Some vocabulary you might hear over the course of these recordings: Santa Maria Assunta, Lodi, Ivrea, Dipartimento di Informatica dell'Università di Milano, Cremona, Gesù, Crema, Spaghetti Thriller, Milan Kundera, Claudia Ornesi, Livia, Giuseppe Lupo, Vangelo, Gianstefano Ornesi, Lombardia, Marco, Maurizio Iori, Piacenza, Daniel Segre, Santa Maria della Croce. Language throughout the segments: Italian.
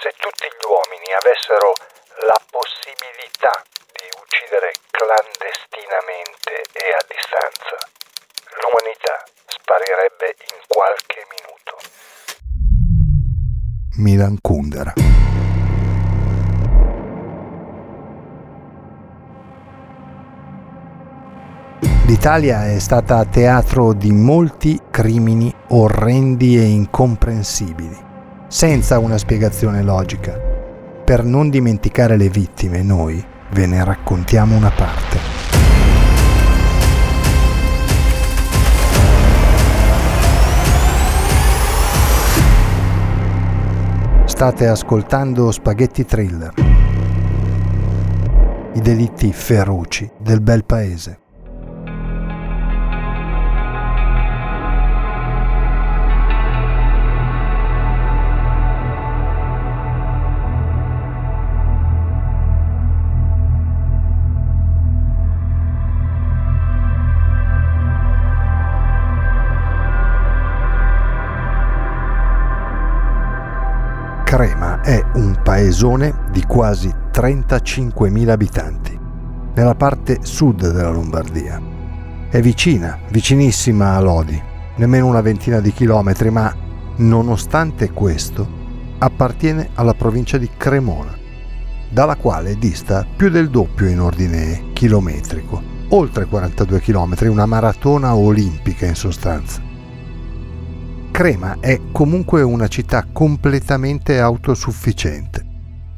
Se tutti gli uomini avessero la possibilità di uccidere clandestinamente e a distanza, l'umanità sparirebbe in qualche minuto. Milan Kundera. L'Italia è stata teatro di molti crimini orrendi e incomprensibili, senza una spiegazione logica. Per non dimenticare le vittime, noi ve ne raccontiamo una parte. State ascoltando Spaghetti Thriller. I delitti feroci del bel paese. Crema è un paesone di quasi 35.000 abitanti, nella parte sud della Lombardia. È vicinissima a Lodi, nemmeno una ventina di chilometri, ma nonostante questo appartiene alla provincia di Cremona, dalla quale dista più del doppio in ordine chilometrico, oltre 42 chilometri, una maratona olimpica in sostanza. Crema è comunque una città completamente autosufficiente,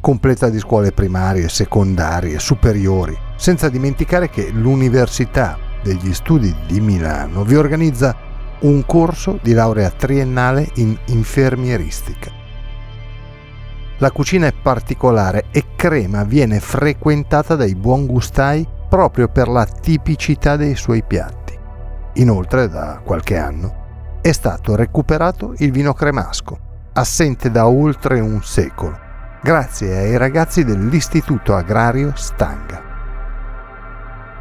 completa di scuole primarie, secondarie, superiori, senza dimenticare che l'Università degli Studi di Milano vi organizza un corso di laurea triennale in infermieristica. La cucina è particolare e Crema viene frequentata dai buongustai proprio per la tipicità dei suoi piatti. Inoltre, da qualche anno, è stato recuperato il vino cremasco, assente da oltre un secolo, grazie ai ragazzi dell'Istituto Agrario Stanga.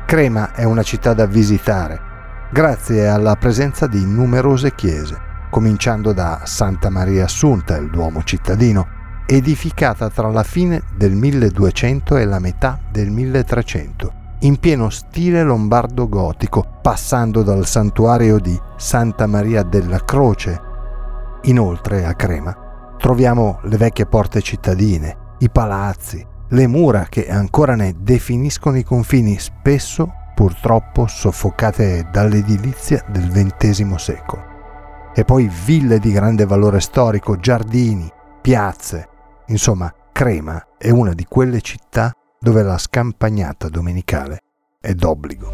Crema è una città da visitare, grazie alla presenza di numerose chiese, cominciando da Santa Maria Assunta, il Duomo cittadino, edificata tra la fine del 1200 e la metà del 1300, in pieno stile lombardo-gotico, passando dal santuario di Santa Maria della Croce. Inoltre a Crema troviamo le vecchie porte cittadine, i palazzi, le mura che ancora ne definiscono i confini, spesso purtroppo soffocate dall'edilizia del XX secolo. E poi ville di grande valore storico, giardini, piazze. Insomma, Crema è una di quelle città dove la scampagnata domenicale è d'obbligo.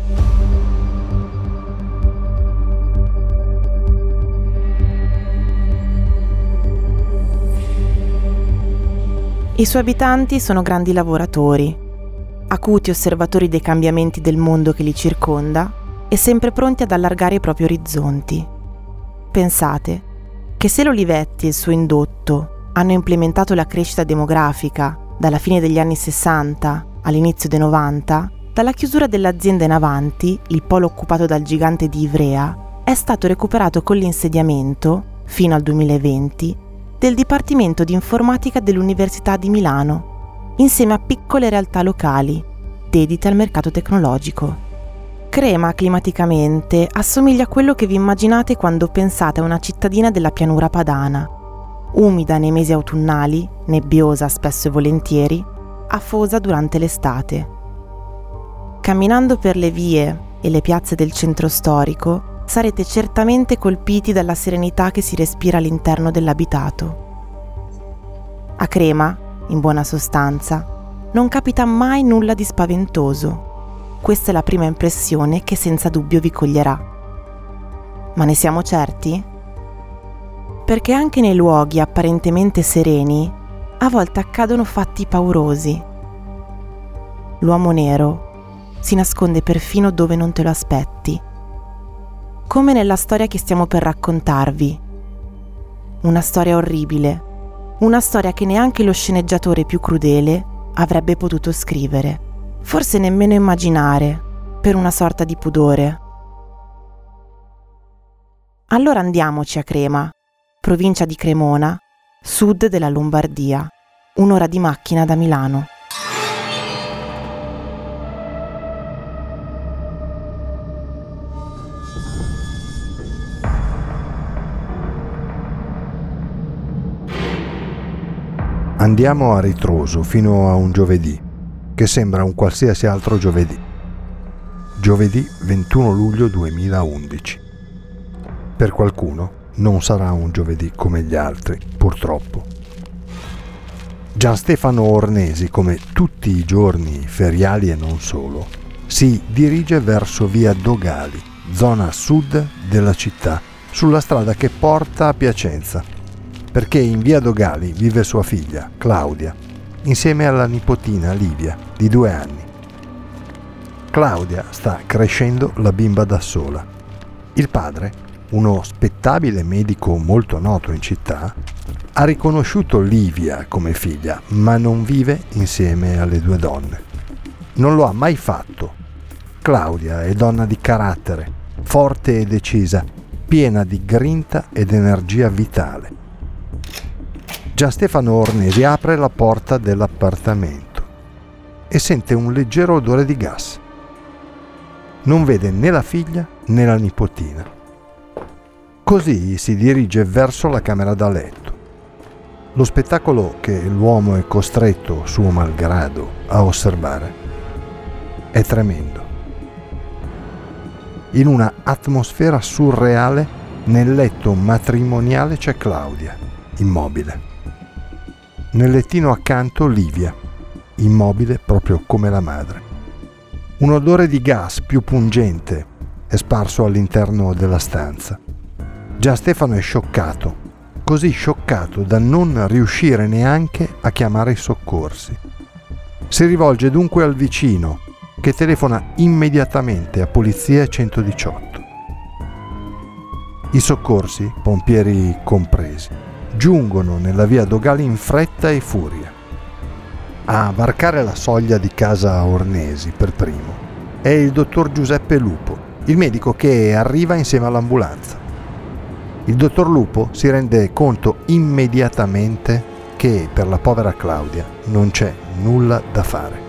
I suoi abitanti sono grandi lavoratori, acuti osservatori dei cambiamenti del mondo che li circonda e sempre pronti ad allargare i propri orizzonti. Pensate che se l'Olivetti e il suo indotto hanno implementato la crescita demografica dalla fine degli anni 60 all'inizio dei 90, dalla chiusura dell'azienda in avanti, il polo occupato dal gigante di Ivrea è stato recuperato con l'insediamento, fino al 2020, del Dipartimento di Informatica dell'Università di Milano, insieme a piccole realtà locali, dedite al mercato tecnologico. Crema climaticamente assomiglia a quello che vi immaginate quando pensate a una cittadina della pianura padana, umida nei mesi autunnali, nebbiosa spesso e volentieri, afosa durante l'estate. Camminando per le vie e le piazze del centro storico, sarete certamente colpiti dalla serenità che si respira all'interno dell'abitato. A Crema, in buona sostanza, non capita mai nulla di spaventoso. Questa è la prima impressione che senza dubbio vi coglierà. Ma ne siamo certi? Perché anche nei luoghi apparentemente sereni a volte accadono fatti paurosi. L'uomo nero si nasconde perfino dove non te lo aspetti. Come nella storia che stiamo per raccontarvi. Una storia orribile, una storia che neanche lo sceneggiatore più crudele avrebbe potuto scrivere, forse nemmeno immaginare, per una sorta di pudore. Allora andiamoci a Crema, provincia di Cremona, sud della Lombardia, un'ora di macchina da Milano. Andiamo a ritroso fino a un giovedì, che sembra un qualsiasi altro giovedì. Giovedì 21 luglio 2011. Per qualcuno non sarà un giovedì come gli altri, purtroppo. Gianstefano Ornesi, come tutti i giorni feriali e non solo, si dirige verso via Dogali, zona sud della città, sulla strada che porta a Piacenza, perché in via Dogali vive sua figlia, Claudia, insieme alla nipotina Livia, di 2 anni. Claudia sta crescendo la bimba da sola. Il padre, uno spettabile medico molto noto in città, ha riconosciuto Livia come figlia, ma non vive insieme alle 2 donne. Non lo ha mai fatto. Claudia è donna di carattere, forte e decisa, piena di grinta ed energia vitale. Gianstefano Ornesi apre la porta dell'appartamento e sente un leggero odore di gas. Non vede né la figlia né la nipotina. Così si dirige verso la camera da letto. Lo spettacolo che l'uomo è costretto, suo malgrado, a osservare è tremendo. In una atmosfera surreale, nel letto matrimoniale c'è Claudia, immobile. Nel lettino accanto Livia, immobile proprio come la madre. Un odore di gas più pungente è sparso all'interno della stanza. Gianstefano è scioccato, così scioccato da non riuscire neanche a chiamare i soccorsi. Si rivolge dunque al vicino, che telefona immediatamente a Polizia 118. I soccorsi, pompieri compresi, giungono nella via Dogali in fretta e furia. A varcare la soglia di casa Ornesi per primo è il dottor Giuseppe Lupo, il medico che arriva insieme all'ambulanza. Il dottor Lupo si rende conto immediatamente che per la povera Claudia non c'è nulla da fare.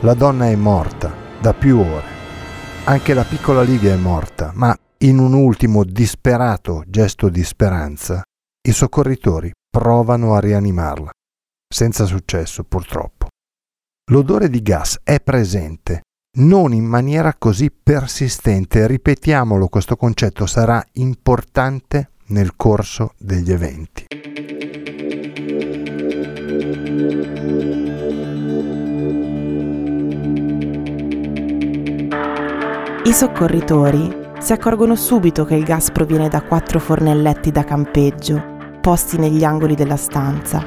La donna è morta da più ore. Anche la piccola Livia è morta, ma in un ultimo disperato gesto di speranza, i soccorritori provano a rianimarla, senza successo purtroppo. L'odore di gas è presente. Non in maniera così persistente, ripetiamolo, questo concetto sarà importante nel corso degli eventi. I soccorritori si accorgono subito che il gas proviene da 4 fornelletti da campeggio, posti negli angoli della stanza.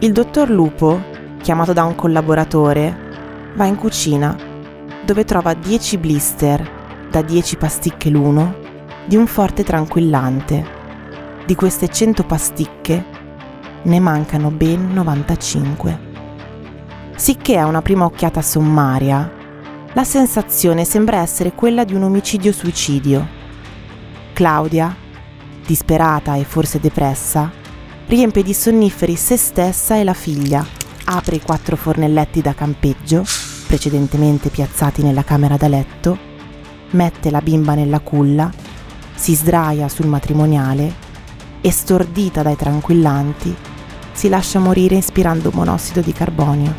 Il dottor Lupo, chiamato da un collaboratore, va in cucina, dove trova 10 blister, da 10 pasticche l'uno, di un forte tranquillante. Di queste 100 pasticche ne mancano ben 95. Sicché a una prima occhiata sommaria, la sensazione sembra essere quella di un omicidio-suicidio. Claudia, disperata e forse depressa, riempie di sonniferi se stessa e la figlia, apre i 4 fornelletti da campeggio, precedentemente piazzati nella camera da letto, mette la bimba nella culla, si sdraia sul matrimoniale e, stordita dai tranquillanti, si lascia morire inspirando monossido di carbonio.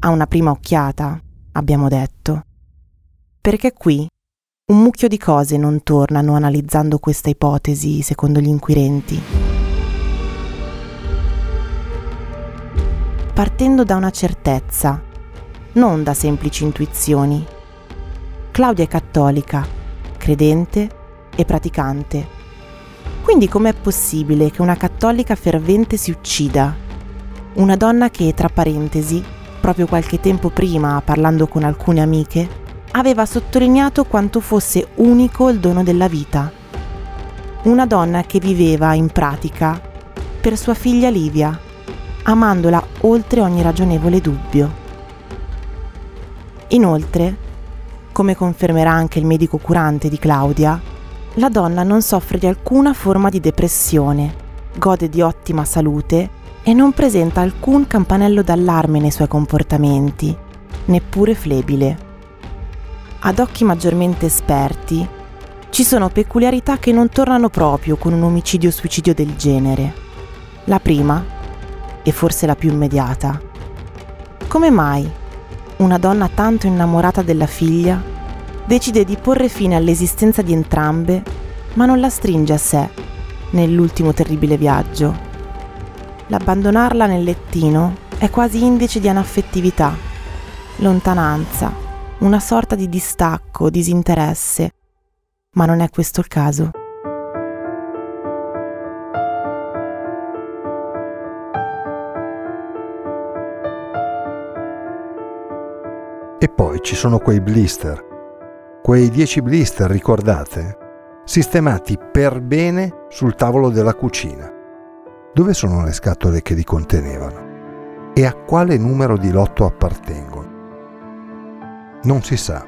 A una prima occhiata, abbiamo detto, perché qui un mucchio di cose non tornano analizzando questa ipotesi secondo gli inquirenti. partendo da una certezza, non da semplici intuizioni. Claudia è cattolica, credente e praticante. Quindi com'è possibile che una cattolica fervente si uccida? Una donna che, tra parentesi, proprio qualche tempo prima, parlando con alcune amiche, aveva sottolineato quanto fosse unico il dono della vita. Una donna che viveva, in pratica, per sua figlia Livia, amandola oltre ogni ragionevole dubbio. Inoltre, come confermerà anche il medico curante di Claudia, la donna non soffre di alcuna forma di depressione, gode di ottima salute e non presenta alcun campanello d'allarme nei suoi comportamenti, neppure flebile. Ad occhi maggiormente esperti, ci sono peculiarità che non tornano proprio con un omicidio-suicidio del genere. La prima, e forse la più immediata. Come mai una donna tanto innamorata della figlia decide di porre fine all'esistenza di entrambe, ma non la stringe a sé nell'ultimo terribile viaggio? L'abbandonarla nel lettino è quasi indice di anaffettività, lontananza, una sorta di distacco, disinteresse, ma non è questo il caso. E poi ci sono quei blister, quei 10 blister, ricordate? Sistemati per bene sul tavolo della cucina. Dove sono le scatole che li contenevano? E a quale numero di lotto appartengono? Non si sa.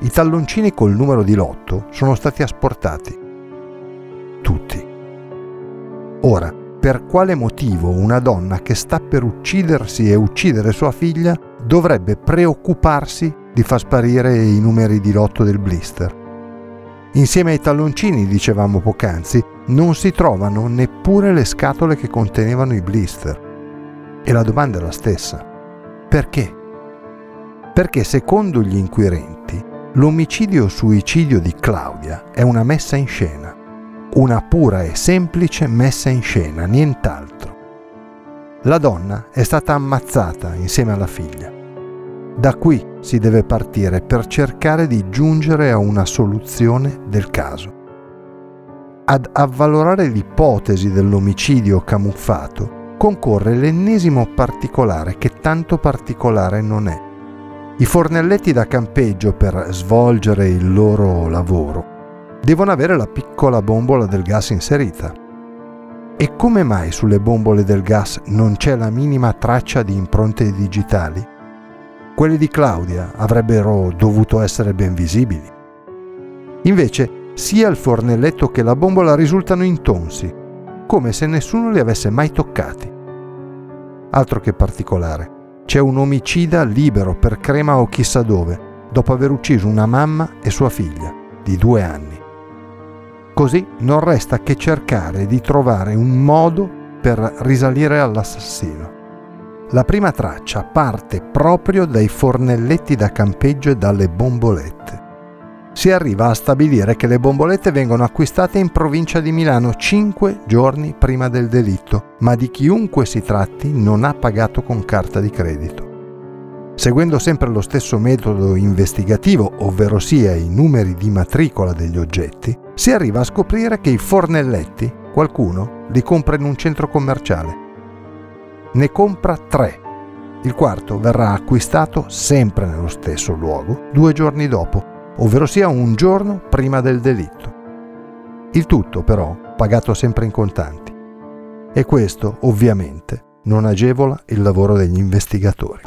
I talloncini col numero di lotto sono stati asportati. Tutti. Ora, per quale motivo una donna che sta per uccidersi e uccidere sua figlia dovrebbe preoccuparsi di far sparire i numeri di lotto del blister? Insieme ai talloncini, dicevamo poc'anzi, non si trovano neppure le scatole che contenevano i blister. E la domanda è la stessa. Perché? Perché secondo gli inquirenti l'omicidio-suicidio di Claudia è una messa in scena. Una pura e semplice messa in scena, nient'altro. La donna è stata ammazzata insieme alla figlia. Da qui si deve partire per cercare di giungere a una soluzione del caso. Ad avvalorare l'ipotesi dell'omicidio camuffato concorre l'ennesimo particolare che tanto particolare non è. I fornelletti da campeggio, per svolgere il loro lavoro, devono avere la piccola bombola del gas inserita. E come mai sulle bombole del gas non c'è la minima traccia di impronte digitali? Quelle di Claudia avrebbero dovuto essere ben visibili. Invece, sia il fornelletto che la bombola risultano intonsi, come se nessuno li avesse mai toccati. Altro che particolare, c'è un omicida libero per Crema o chissà dove, dopo aver ucciso una mamma e sua figlia, di 2 anni. Così non resta che cercare di trovare un modo per risalire all'assassino. La prima traccia parte proprio dai fornelletti da campeggio e dalle bombolette. Si arriva a stabilire che le bombolette vengono acquistate in provincia di Milano 5 giorni prima del delitto, ma di chiunque si tratti non ha pagato con carta di credito. Seguendo sempre lo stesso metodo investigativo, ovvero sia i numeri di matricola degli oggetti, si arriva a scoprire che i fornelletti qualcuno li compra in un centro commerciale. Ne compra 3. Il quarto verrà acquistato sempre nello stesso luogo 2 giorni dopo, ovvero sia un giorno prima del delitto. Il tutto però pagato sempre in contanti. E questo ovviamente non agevola il lavoro degli investigatori.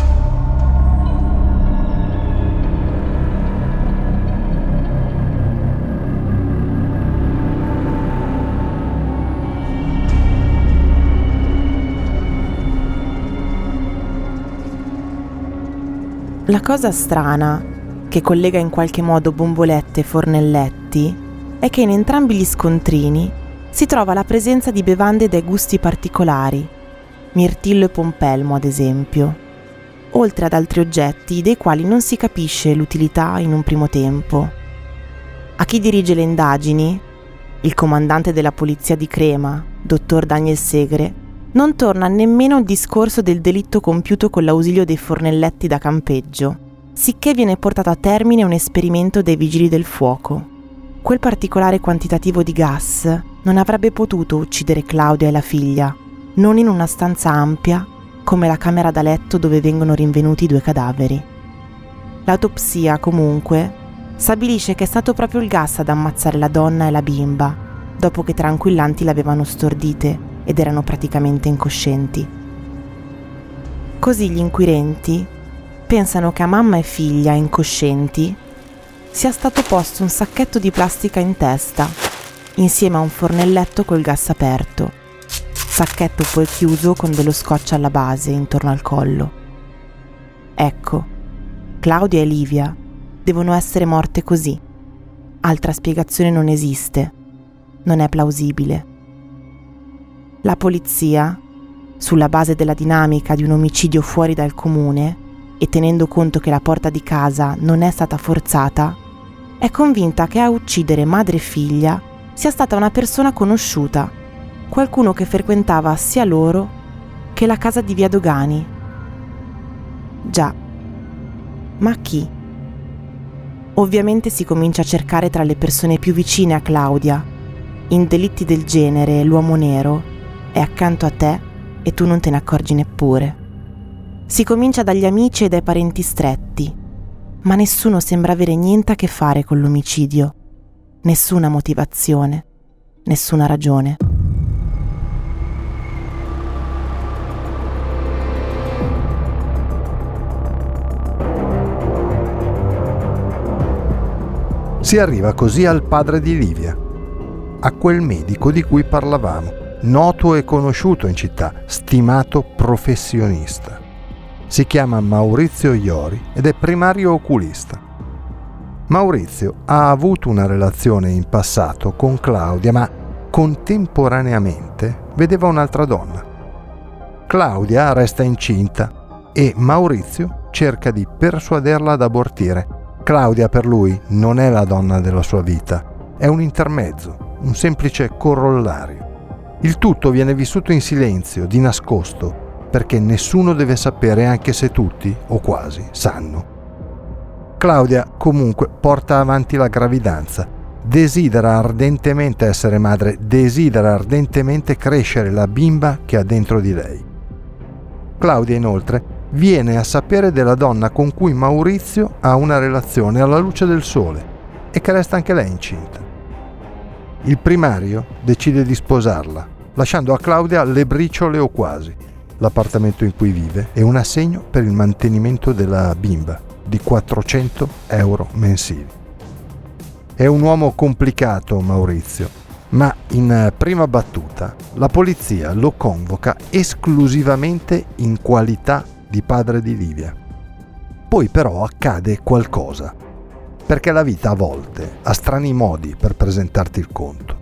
La cosa strana, che collega in qualche modo bombolette e fornelletti, è che in entrambi gli scontrini si trova la presenza di bevande dai gusti particolari, mirtillo e pompelmo ad esempio, oltre ad altri oggetti dei quali non si capisce l'utilità in un primo tempo. A chi dirige le indagini, il comandante della polizia di Crema, dottor Daniel Segre, non torna nemmeno il discorso del delitto compiuto con l'ausilio dei fornelletti da campeggio, sicché viene portato a termine un esperimento dei vigili del fuoco. Quel particolare quantitativo di gas non avrebbe potuto uccidere Claudia e la figlia, non in una stanza ampia come la camera da letto dove vengono rinvenuti i due cadaveri. L'autopsia, comunque, stabilisce che è stato proprio il gas ad ammazzare la donna e la bimba, dopo che tranquillanti l'avevano stordite ed erano praticamente incoscienti. Così gli inquirenti pensano che a mamma e figlia, incoscienti, sia stato posto un sacchetto di plastica in testa, insieme a un fornelletto col gas aperto, sacchetto poi chiuso con dello scotch alla base intorno al collo. Ecco, Claudia e Livia devono essere morte così. Altra spiegazione non esiste, non è plausibile. La polizia, sulla base della dinamica di un omicidio fuori dal comune e tenendo conto che la porta di casa non è stata forzata, è convinta che a uccidere madre e figlia sia stata una persona conosciuta, qualcuno che frequentava sia loro che la casa di Via Dogani. Già, ma chi? Ovviamente si comincia a cercare tra le persone più vicine a Claudia. In delitti del genere, l'uomo nero è accanto a te e tu non te ne accorgi neppure. Si comincia dagli amici e dai parenti stretti, ma nessuno sembra avere niente a che fare con l'omicidio. Nessuna motivazione, nessuna ragione. Si arriva così al padre di Livia, a quel medico di cui parlavamo, noto e conosciuto in città, stimato professionista. Si chiama Maurizio Iori ed è primario oculista. Maurizio ha avuto una relazione in passato con Claudia, ma contemporaneamente vedeva un'altra donna. Claudia resta incinta e Maurizio cerca di persuaderla ad abortire. Claudia per lui non è la donna della sua vita, è un intermezzo, un semplice corollario. Il tutto viene vissuto in silenzio, di nascosto, perché nessuno deve sapere, anche se tutti, o quasi, sanno. Claudia comunque porta avanti la gravidanza, desidera ardentemente essere madre, desidera ardentemente crescere la bimba che ha dentro di lei. Claudia inoltre viene a sapere della donna con cui Maurizio ha una relazione alla luce del sole e che resta anche lei incinta. Il primario decide di sposarla, lasciando a Claudia le briciole o quasi, l'appartamento in cui vive e un assegno per il mantenimento della bimba di 400 euro mensili. È un uomo complicato Maurizio, ma in prima battuta la polizia lo convoca esclusivamente in qualità di padre di Livia. Poi però accade qualcosa, perché la vita a volte ha strani modi per presentarti il conto.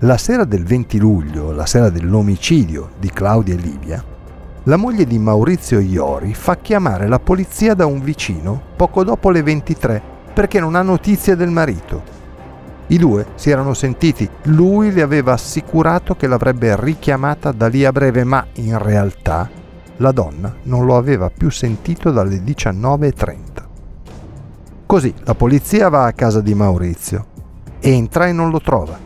La sera del 20 luglio, la sera dell'omicidio di Claudia e Livia, la moglie di Maurizio Iori fa chiamare la polizia da un vicino poco dopo le 23 perché non ha notizie del marito. I due si erano sentiti, lui le aveva assicurato che l'avrebbe richiamata da lì a breve, ma in realtà la donna non lo aveva più sentito dalle 19:30. Così la polizia va a casa di Maurizio, entra e non lo trova.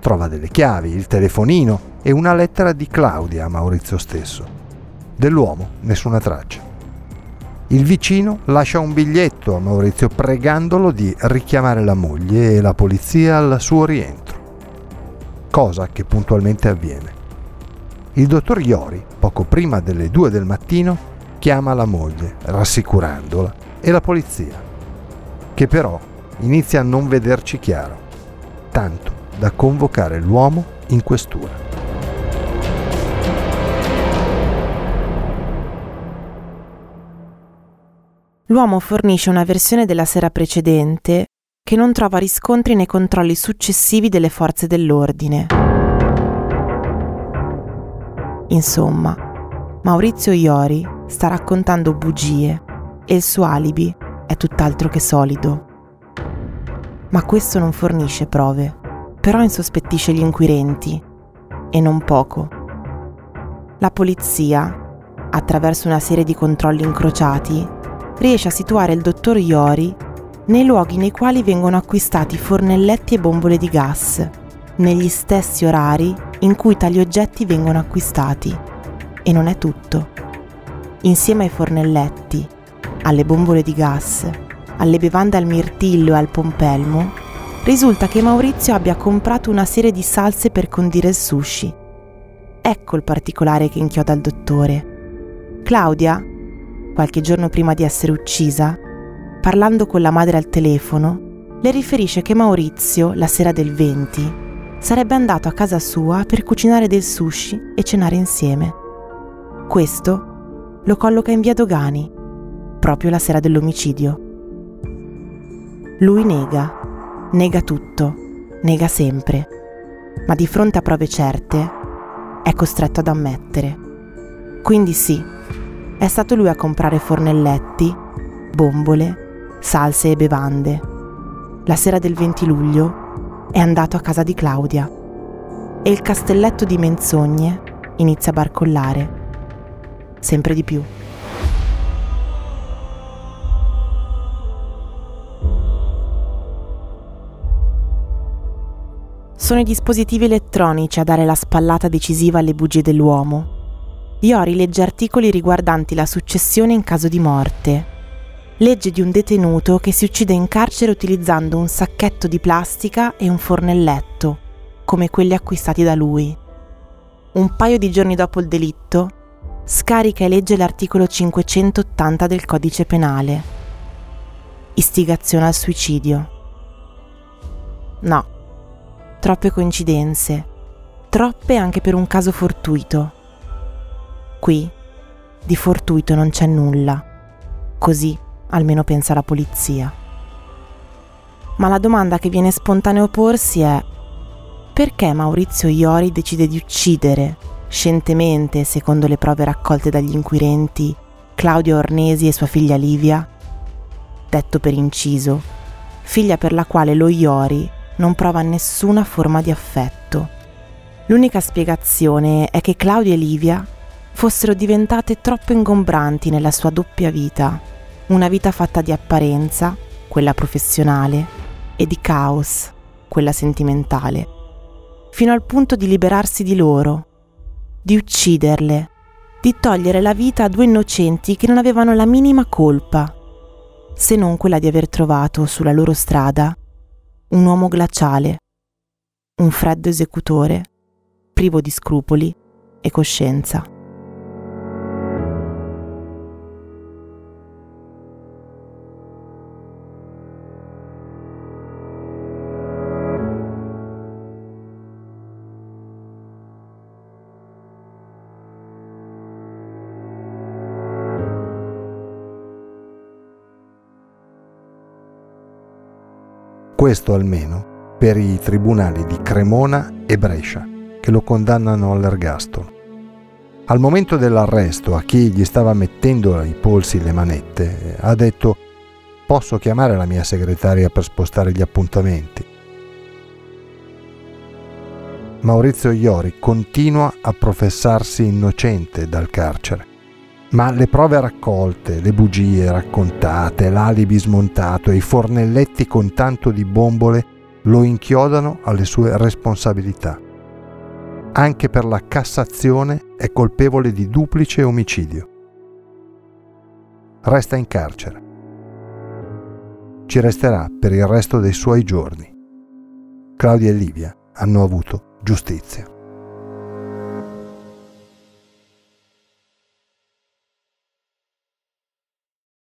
Trova delle chiavi, il telefonino e una lettera di Claudia a Maurizio stesso. Dell'uomo nessuna traccia. Il vicino lascia un biglietto a Maurizio pregandolo di richiamare la moglie e la polizia al suo rientro, cosa che puntualmente avviene. Il dottor Iori, poco prima delle 2 del mattino, chiama la moglie, rassicurandola, e la polizia, che però inizia a non vederci chiaro, tanto da convocare l'uomo in questura. L'uomo fornisce una versione della sera precedente che non trova riscontri nei controlli successivi delle forze dell'ordine. Insomma, Maurizio Iori sta raccontando bugie e il suo alibi è tutt'altro che solido. Ma questo non fornisce prove, però insospettisce gli inquirenti, e non poco. La polizia, attraverso una serie di controlli incrociati, riesce a situare il dottor Iori nei luoghi nei quali vengono acquistati fornelletti e bombole di gas, negli stessi orari in cui tali oggetti vengono acquistati. E non è tutto. Insieme ai fornelletti, alle bombole di gas, alle bevande al mirtillo e al pompelmo, risulta che Maurizio abbia comprato una serie di salse per condire il sushi. Ecco il particolare che inchioda il dottore. Claudia, qualche giorno prima di essere uccisa, parlando con la madre al telefono, le riferisce che Maurizio, la sera del 20, sarebbe andato a casa sua per cucinare del sushi e cenare insieme. Questo lo colloca in via Dogani, proprio la sera dell'omicidio. Lui nega tutto, nega sempre, ma di fronte a prove certe è costretto ad ammettere. Quindi sì, è stato lui a comprare fornelletti, bombole, salse e bevande. La sera del 20 luglio è andato a casa di Claudia e il castelletto di menzogne inizia a barcollare. Sempre di più. Sono i dispositivi elettronici a dare la spallata decisiva alle bugie dell'uomo. Iori legge articoli riguardanti la successione in caso di morte. Legge di un detenuto che si uccide in carcere utilizzando un sacchetto di plastica e un fornelletto, come quelli acquistati da lui. Un paio di giorni dopo il delitto, scarica e legge l'articolo 580 del codice penale. Istigazione al suicidio. No, troppe coincidenze, troppe anche per un caso fortuito. Qui, di fortuito non c'è nulla, così almeno pensa la polizia. Ma la domanda che viene spontaneo porsi è: perché Maurizio Iori decide di uccidere, scientemente, secondo le prove raccolte dagli inquirenti, Claudia Ornesi e sua figlia Livia, detto per inciso, figlia per la quale lo Iori non prova nessuna forma di affetto. L'unica spiegazione è che Claudia e Livia fossero diventate troppo ingombranti nella sua doppia vita, una vita fatta di apparenza, quella professionale, e di caos, quella sentimentale, fino al punto di liberarsi di loro, di ucciderle, di togliere la vita a due innocenti che non avevano la minima colpa, se non quella di aver trovato sulla loro strada un uomo glaciale, un freddo esecutore, privo di scrupoli e coscienza. Questo almeno per i tribunali di Cremona e Brescia, che lo condannano all'ergastolo. Al momento dell'arresto, a chi gli stava mettendo ai polsi le manette, ha detto: «Posso chiamare la mia segretaria per spostare gli appuntamenti?». Maurizio Iori continua a professarsi innocente dal carcere, ma le prove raccolte, le bugie raccontate, l'alibi smontato e i fornelletti con tanto di bombole lo inchiodano alle sue responsabilità. Anche per la Cassazione è colpevole di duplice omicidio. Resta in carcere. Ci resterà per il resto dei suoi giorni. Claudia e Livia hanno avuto giustizia.